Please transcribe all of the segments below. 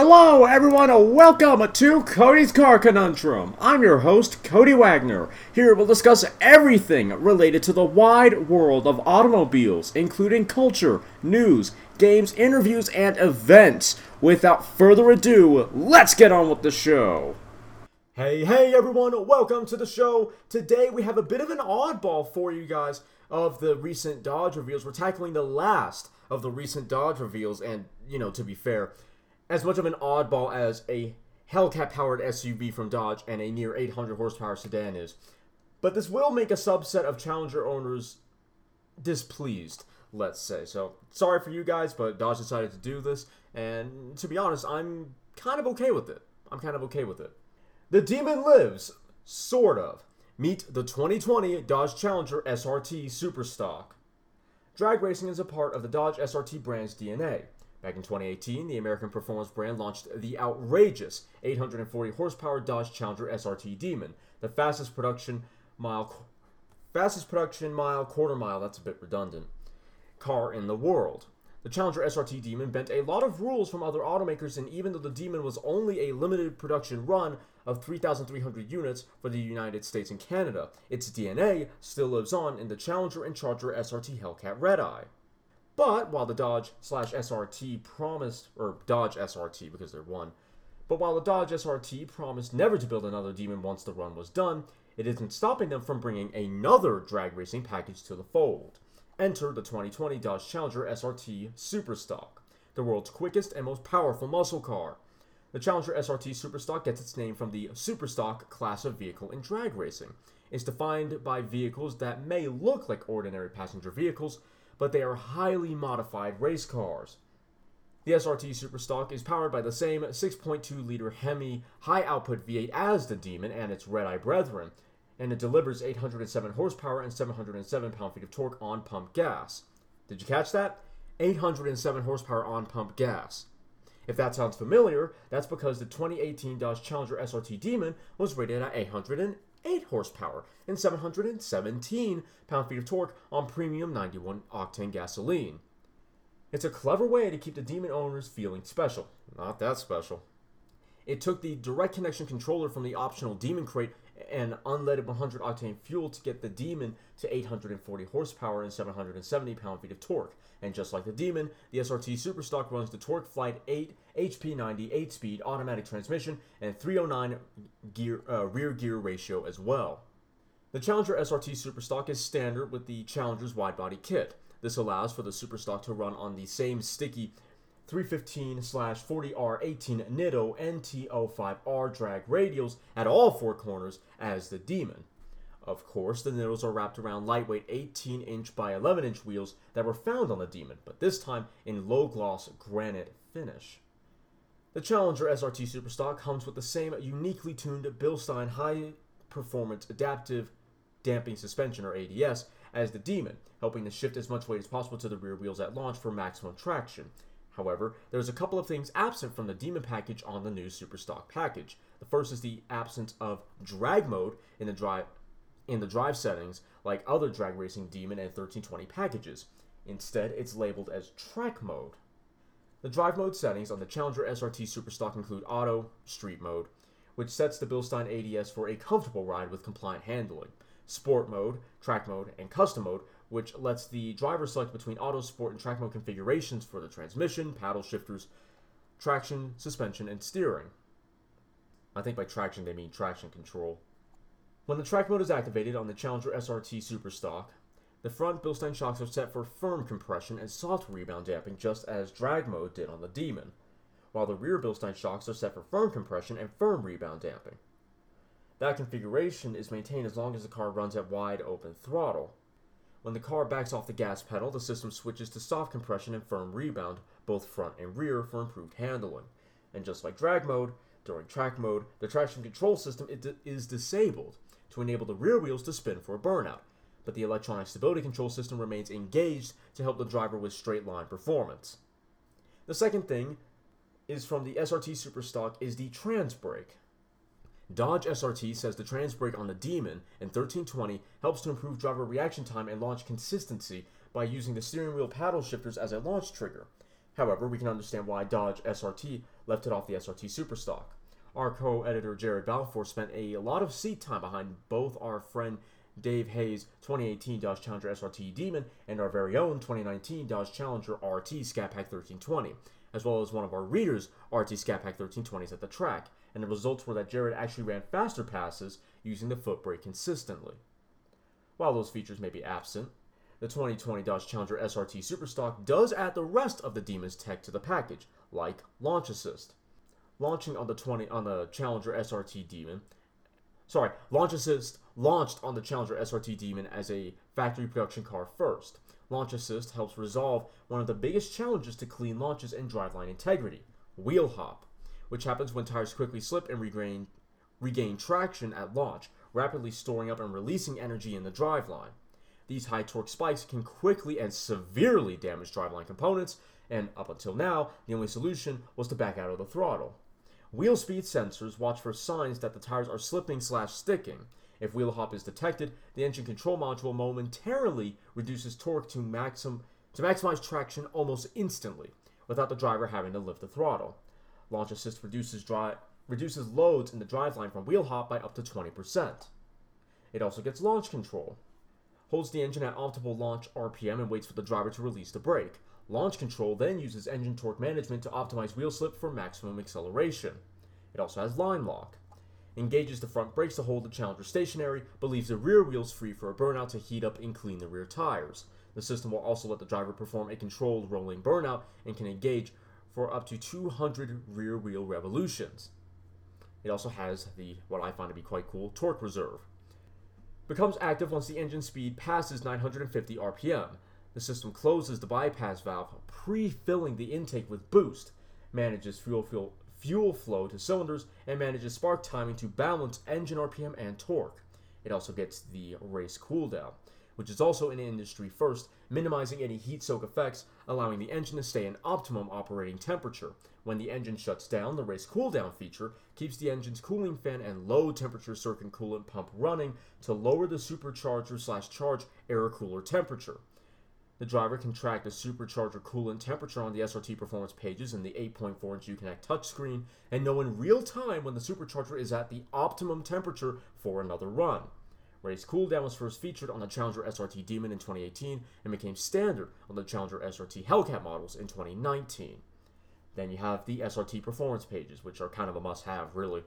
Hello everyone and welcome to Cody's Car Conundrum. I'm your host, Cody Wagner. Here we'll discuss everything related to the wide world of automobiles, including culture, news, games, interviews, and events. Without further ado, let's get on with the show. Hey everyone, welcome to the show. Today we have a bit of an oddball for you guys of the recent Dodge reveals. We're tackling the last of the recent Dodge reveals and, you know, to be fair, as much of an oddball as a Hellcat-powered SUV from Dodge and a near 800 horsepower sedan is. But this will make a subset of Challenger owners displeased, let's say. So, sorry for you guys, but Dodge decided to do this, and to be honest, I'm kind of okay with it. The Demon lives, sort of. Meet the 2020 Dodge Challenger SRT Superstock. Drag racing is a part of the Dodge SRT brand's DNA. Back in 2018, the American performance brand launched the outrageous 840 horsepower Dodge Challenger SRT Demon, the fastest production quarter mile, that's a bit redundant, car in the world. The Challenger SRT Demon bent a lot of rules from other automakers, and even though the Demon was only a limited production run of 3,300 units for the United States and Canada, its DNA still lives on in the Challenger and Charger SRT Hellcat Red Eye. But while the Dodge SRT promised never to build another Demon once the run was done, it isn't stopping them from bringing another drag racing package to the fold. Enter the 2020 Dodge Challenger SRT Superstock, the world's quickest and most powerful muscle car. The Challenger SRT Superstock gets its name from the Superstock class of vehicle in drag racing. It's defined by vehicles that may look like ordinary passenger vehicles, but they are highly modified race cars. The SRT Superstock is powered by the same 6.2-liter Hemi high-output V8 as the Demon and its Red Eye brethren, and it delivers 807 horsepower and 707 pound-feet of torque on pump gas. Did you catch that? 807 horsepower on pump gas. If that sounds familiar, that's because the 2018 Dodge Challenger SRT Demon was rated at 808 horsepower and 717 pound-feet of torque on premium 91 octane gasoline. It's a clever way to keep the Demon owners feeling special. Not that special. It took the direct connection controller from the optional Demon crate and unleaded 100 octane fuel to get the Demon to 840 horsepower and 770 pound-feet of torque. And just like the Demon, the SRT Superstock runs the TorqueFlite 8 HP90 8-speed automatic transmission and 309 rear gear ratio as well. The Challenger SRT Superstock is standard with the Challenger's wide-body kit. This allows for the Superstock to run on the same sticky 315/40R18 Nitto NT05R drag radials at all four corners as the Demon. Of course, the Nittos are wrapped around lightweight 18-inch by 11-inch wheels that were found on the Demon, but this time in low-gloss granite finish. The Challenger SRT Superstock comes with the same uniquely tuned Bilstein high-performance adaptive damping suspension, or ADS, as the Demon, helping to shift as much weight as possible to the rear wheels at launch for maximum traction. However, there's a couple of things absent from the Demon package on the new Superstock package. The first is the absence of drag mode in the drive settings, like other drag racing Demon and 1320 packages. Instead, it's labeled as track mode. The drive mode settings on the Challenger SRT Superstock include auto, street mode, which sets the Bilstein ADS for a comfortable ride with compliant handling, sport mode, track mode, and custom mode, which lets the driver select between auto, sport, and track mode configurations for the transmission, paddle shifters, traction, suspension, and steering. I think by traction they mean traction control. When the track mode is activated on the Challenger SRT Superstock, the front Bilstein shocks are set for firm compression and soft rebound damping, just as drag mode did on the Demon, while the rear Bilstein shocks are set for firm compression and firm rebound damping. That configuration is maintained as long as the car runs at wide open throttle. When the car backs off the gas pedal, the system switches to soft compression and firm rebound, both front and rear, for improved handling. And just like drag mode, during track mode, the traction control system is disabled to enable the rear wheels to spin for a burnout, but the electronic stability control system remains engaged to help the driver with straight line performance. The second thing is from the SRT Superstock is the trans brake. Dodge SRT says the trans brake on the Demon and 1320 helps to improve driver reaction time and launch consistency by using the steering wheel paddle shifters as a launch trigger. However, we can understand why Dodge SRT left it off the SRT Superstock. Our co-editor Jared Balfour spent a lot of seat time behind both our friend Dave Hayes' 2018 Dodge Challenger SRT Demon and our very own 2019 Dodge Challenger RT Scat Pack 1320, as well as one of our readers' RT Scat Pack 1320s at the track, and the results were that Jared actually ran faster passes using the foot brake consistently. While those features may be absent, the 2020 Dodge Challenger SRT Superstock does add the rest of the Demon's tech to the package, like launch assist. Launch Assist launched on the Challenger SRT Demon as a factory production car first. Launch Assist helps resolve one of the biggest challenges to clean launches and driveline integrity, wheel hop, which happens when tires quickly slip and regain traction at launch, rapidly storing up and releasing energy in the driveline. These high torque spikes can quickly and severely damage driveline components, and up until now, the only solution was to back out of the throttle. Wheel speed sensors watch for signs that the tires are slipping/sticking. If wheel hop is detected, the engine control module momentarily reduces torque to maximize traction almost instantly, without the driver having to lift the throttle. Launch Assist reduces loads in the driveline from wheel hop by up to 20%. It also gets launch control. Holds the engine at optimal launch RPM and waits for the driver to release the brake. Launch control then uses engine torque management to optimize wheel slip for maximum acceleration. It also has line lock. Engages the front brakes to hold the Challenger stationary, but leaves the rear wheels free for a burnout to heat up and clean the rear tires. The system will also let the driver perform a controlled rolling burnout and can engage for up to 200 rear wheel revolutions. It also has what I find to be quite cool, torque reserve. Becomes active once the engine speed passes 950 RPM. The system closes the bypass valve, pre-filling the intake with boost, manages fuel flow to cylinders, and manages spark timing to balance engine RPM and torque. It also gets the race cooldown, which is also an industry first, minimizing any heat soak effects, allowing the engine to stay in optimum operating temperature. When the engine shuts down, the race cooldown feature keeps the engine's cooling fan and low temperature circuit coolant pump running to lower the supercharger/charge air cooler temperature. The driver can track the supercharger coolant temperature on the SRT performance pages in the 8.4-inch UConnect touchscreen and know in real time when the supercharger is at the optimum temperature for another run. Race cooldown was first featured on the Challenger SRT Demon in 2018 and became standard on the Challenger SRT Hellcat models in 2019. Then you have the SRT performance pages, which are kind of a must-have, really.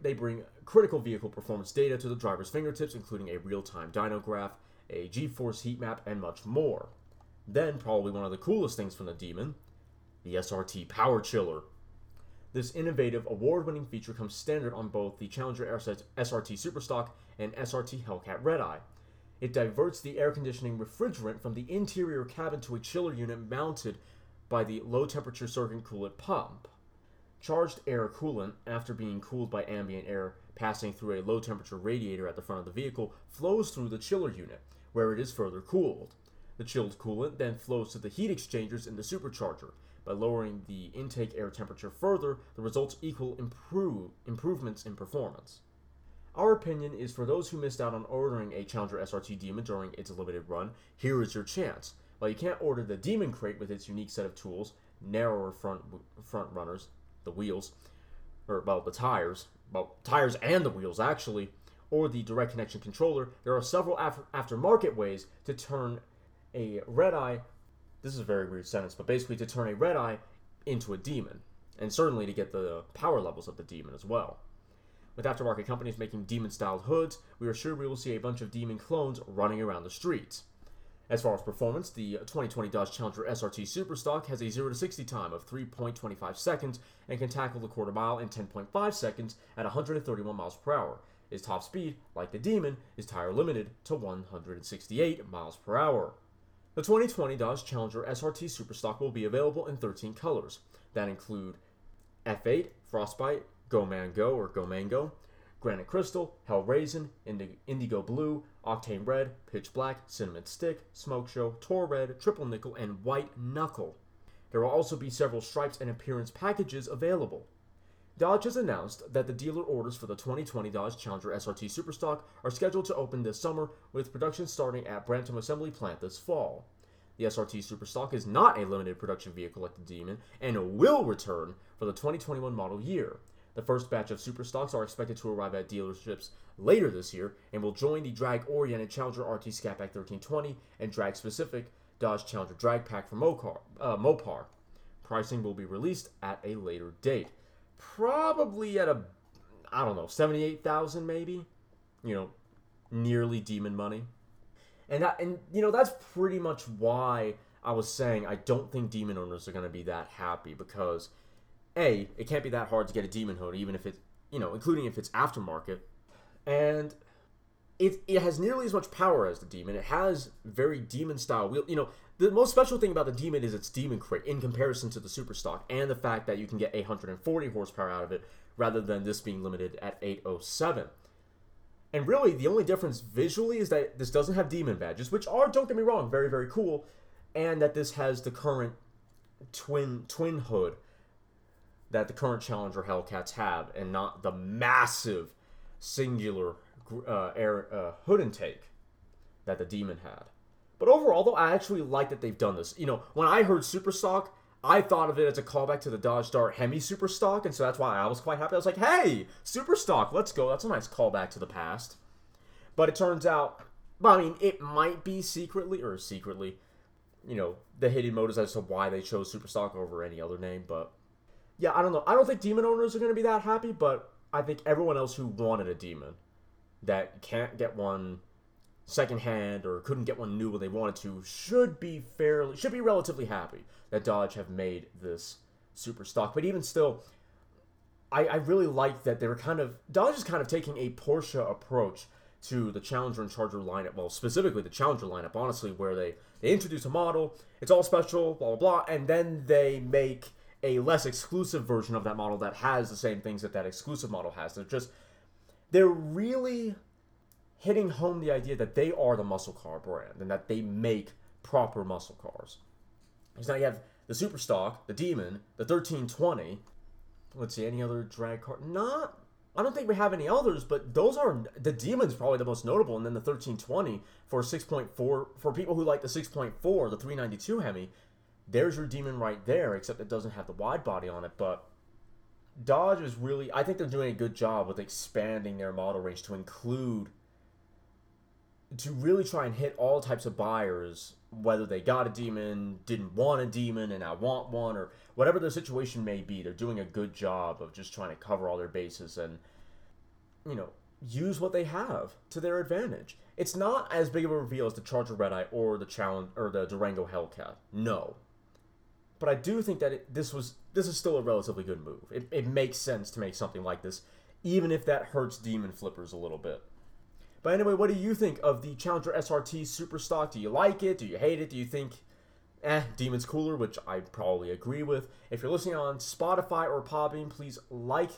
They bring critical vehicle performance data to the driver's fingertips, including a real-time dyno graph, a G-force heat map, and much more. Then, probably one of the coolest things from the Demon, the SRT Power Chiller. This innovative, award-winning feature comes standard on both the Challenger SRT Superstock and SRT Hellcat Red Eye. It diverts the air conditioning refrigerant from the interior cabin to a chiller unit mounted by the low-temperature circuit coolant pump. Charged air coolant, after being cooled by ambient air passing through a low-temperature radiator at the front of the vehicle, flows through the chiller unit, where it is further cooled. The chilled coolant then flows to the heat exchangers in the supercharger. By lowering the intake air temperature further, the results equal improvements in performance. Our opinion is for those who missed out on ordering a Challenger SRT Demon during its limited run, here is your chance. While you can't order the Demon crate with its unique set of tools, narrower front runners, the wheels, tires and the wheels actually, or the direct connection controller, there are several aftermarket ways to turn a Red Eye, this is a very weird sentence, but basically to turn a Red Eye into a Demon, and certainly to get the power levels of the Demon as well. With aftermarket companies making Demon-styled hoods, we are sure we will see a bunch of Demon clones running around the streets. As far as performance, the 2020 Dodge Challenger SRT Superstock has a 0-60 time of 3.25 seconds and can tackle the quarter mile in 10.5 seconds at 131 miles per hour. Its top speed, like the Demon, is tire limited to 168 miles per hour. The 2020 Dodge Challenger SRT Superstock will be available in 13 colors. That include F8, Frostbite, Go-Mango or Go-Mango, Granite Crystal, Hell Raisin, Indigo Blue, Octane Red, Pitch Black, Cinnamon Stick, Smoke Show, Tor Red, Triple Nickel, and White Knuckle. There will also be several stripes and appearance packages available. Dodge has announced that the dealer orders for the 2020 Dodge Challenger SRT Superstock are scheduled to open this summer, with production starting at Brampton Assembly Plant this fall. the SRT Super Stock is not a limited production vehicle like the Demon and will return for the 2021 model year. The first batch of Super Stocks are expected to arrive at dealerships later this year and will join the drag-oriented Challenger RT Scat-Pack 1320 and drag-specific Dodge Challenger Drag Pack from Mopar. Pricing will be released at a later date. Probably at a, I don't know, $78,000 maybe? You know, nearly Demon money. And you know, that's pretty much why I was saying I don't think Demon owners are going to be that happy, because A, it can't be that hard to get a Demon hood, even if it's, you know, including if it's aftermarket. And it has nearly as much power as the Demon. It has very Demon-style wheel. You know, the most special thing about the Demon is its Demon crate in comparison to the Super Stock, and the fact that you can get 840 horsepower out of it rather than this being limited at 807. And really, the only difference visually is that this doesn't have Demon badges, which are, don't get me wrong, very, very cool, and that this has the current twin hood that the current Challenger Hellcats have, and not the massive singular air hood intake that the Demon had. But overall, though, I actually like that they've done this. You know, when I heard Super Stock, I thought of it as a callback to the Dodge Dart Hemi Super Stock, and so that's why I was quite happy. I was like, hey, Super Stock, let's go. That's a nice callback to the past. But it turns out, I mean, it might be secretly, you know, the hidden motives as to why they chose Super Stock over any other name, but yeah, I don't know. I don't think Demon owners are going to be that happy, but I think everyone else who wanted a Demon that can't get one secondhand or couldn't get one new when they wanted to should be relatively happy that Dodge have made this Super Stock. But even still, I really liked that they were Dodge is kind of taking a Porsche approach to the Challenger and Charger lineup, well, specifically the Challenger lineup, honestly, where they introduce a model, it's all special, blah, blah, blah, and then they make a less exclusive version of that model that has the same things that exclusive model has. They're really hitting home the idea that they are the muscle car brand and that they make proper muscle cars. Because now you have the Super Stock, the Demon, the 1320. Let's see, any other drag car? I don't think we have any others, but the Demon's probably the most notable, and then the 1320 for 6.4. For people who like the 6.4, the 392 Hemi, there's your Demon right there, except it doesn't have the wide body on it, but Dodge is really, I think they're doing a good job with expanding their model range to really try and hit all types of buyers, whether they got a Demon, didn't want a Demon, and I want one, or whatever their situation may be. They're doing a good job of just trying to cover all their bases and, you know, use what they have to their advantage. It's not as big of a reveal as the Charger Red Eye or the Challenger or the Durango Hellcat. No. But I do think that this is still a relatively good move. It makes sense to make something like this, even if that hurts Demon flippers a little bit. But anyway, what do you think of the Challenger SRT Super Stock? Do you like it? Do you hate it? Do you think, Demon's cooler, which I probably agree with? If you're listening on Spotify or Podbean, please like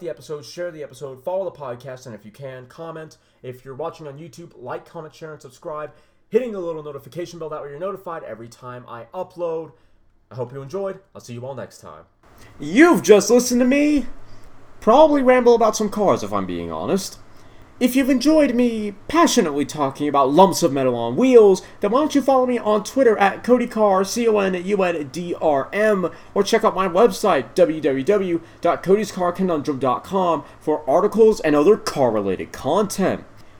the episode, share the episode, follow the podcast, and if you can, comment. If you're watching on YouTube, like, comment, share, and subscribe. Hitting the little notification bell, that way you're notified every time I upload. I hope you enjoyed. I'll see you all next time. You've just listened to me probably ramble about some cars, if I'm being honest. If you've enjoyed me passionately talking about lumps of metal on wheels, then why don't you follow me on Twitter at CodyCar, CONUNDRM, or check out my website, www.codyscarconundrum.com, for articles and other car-related content.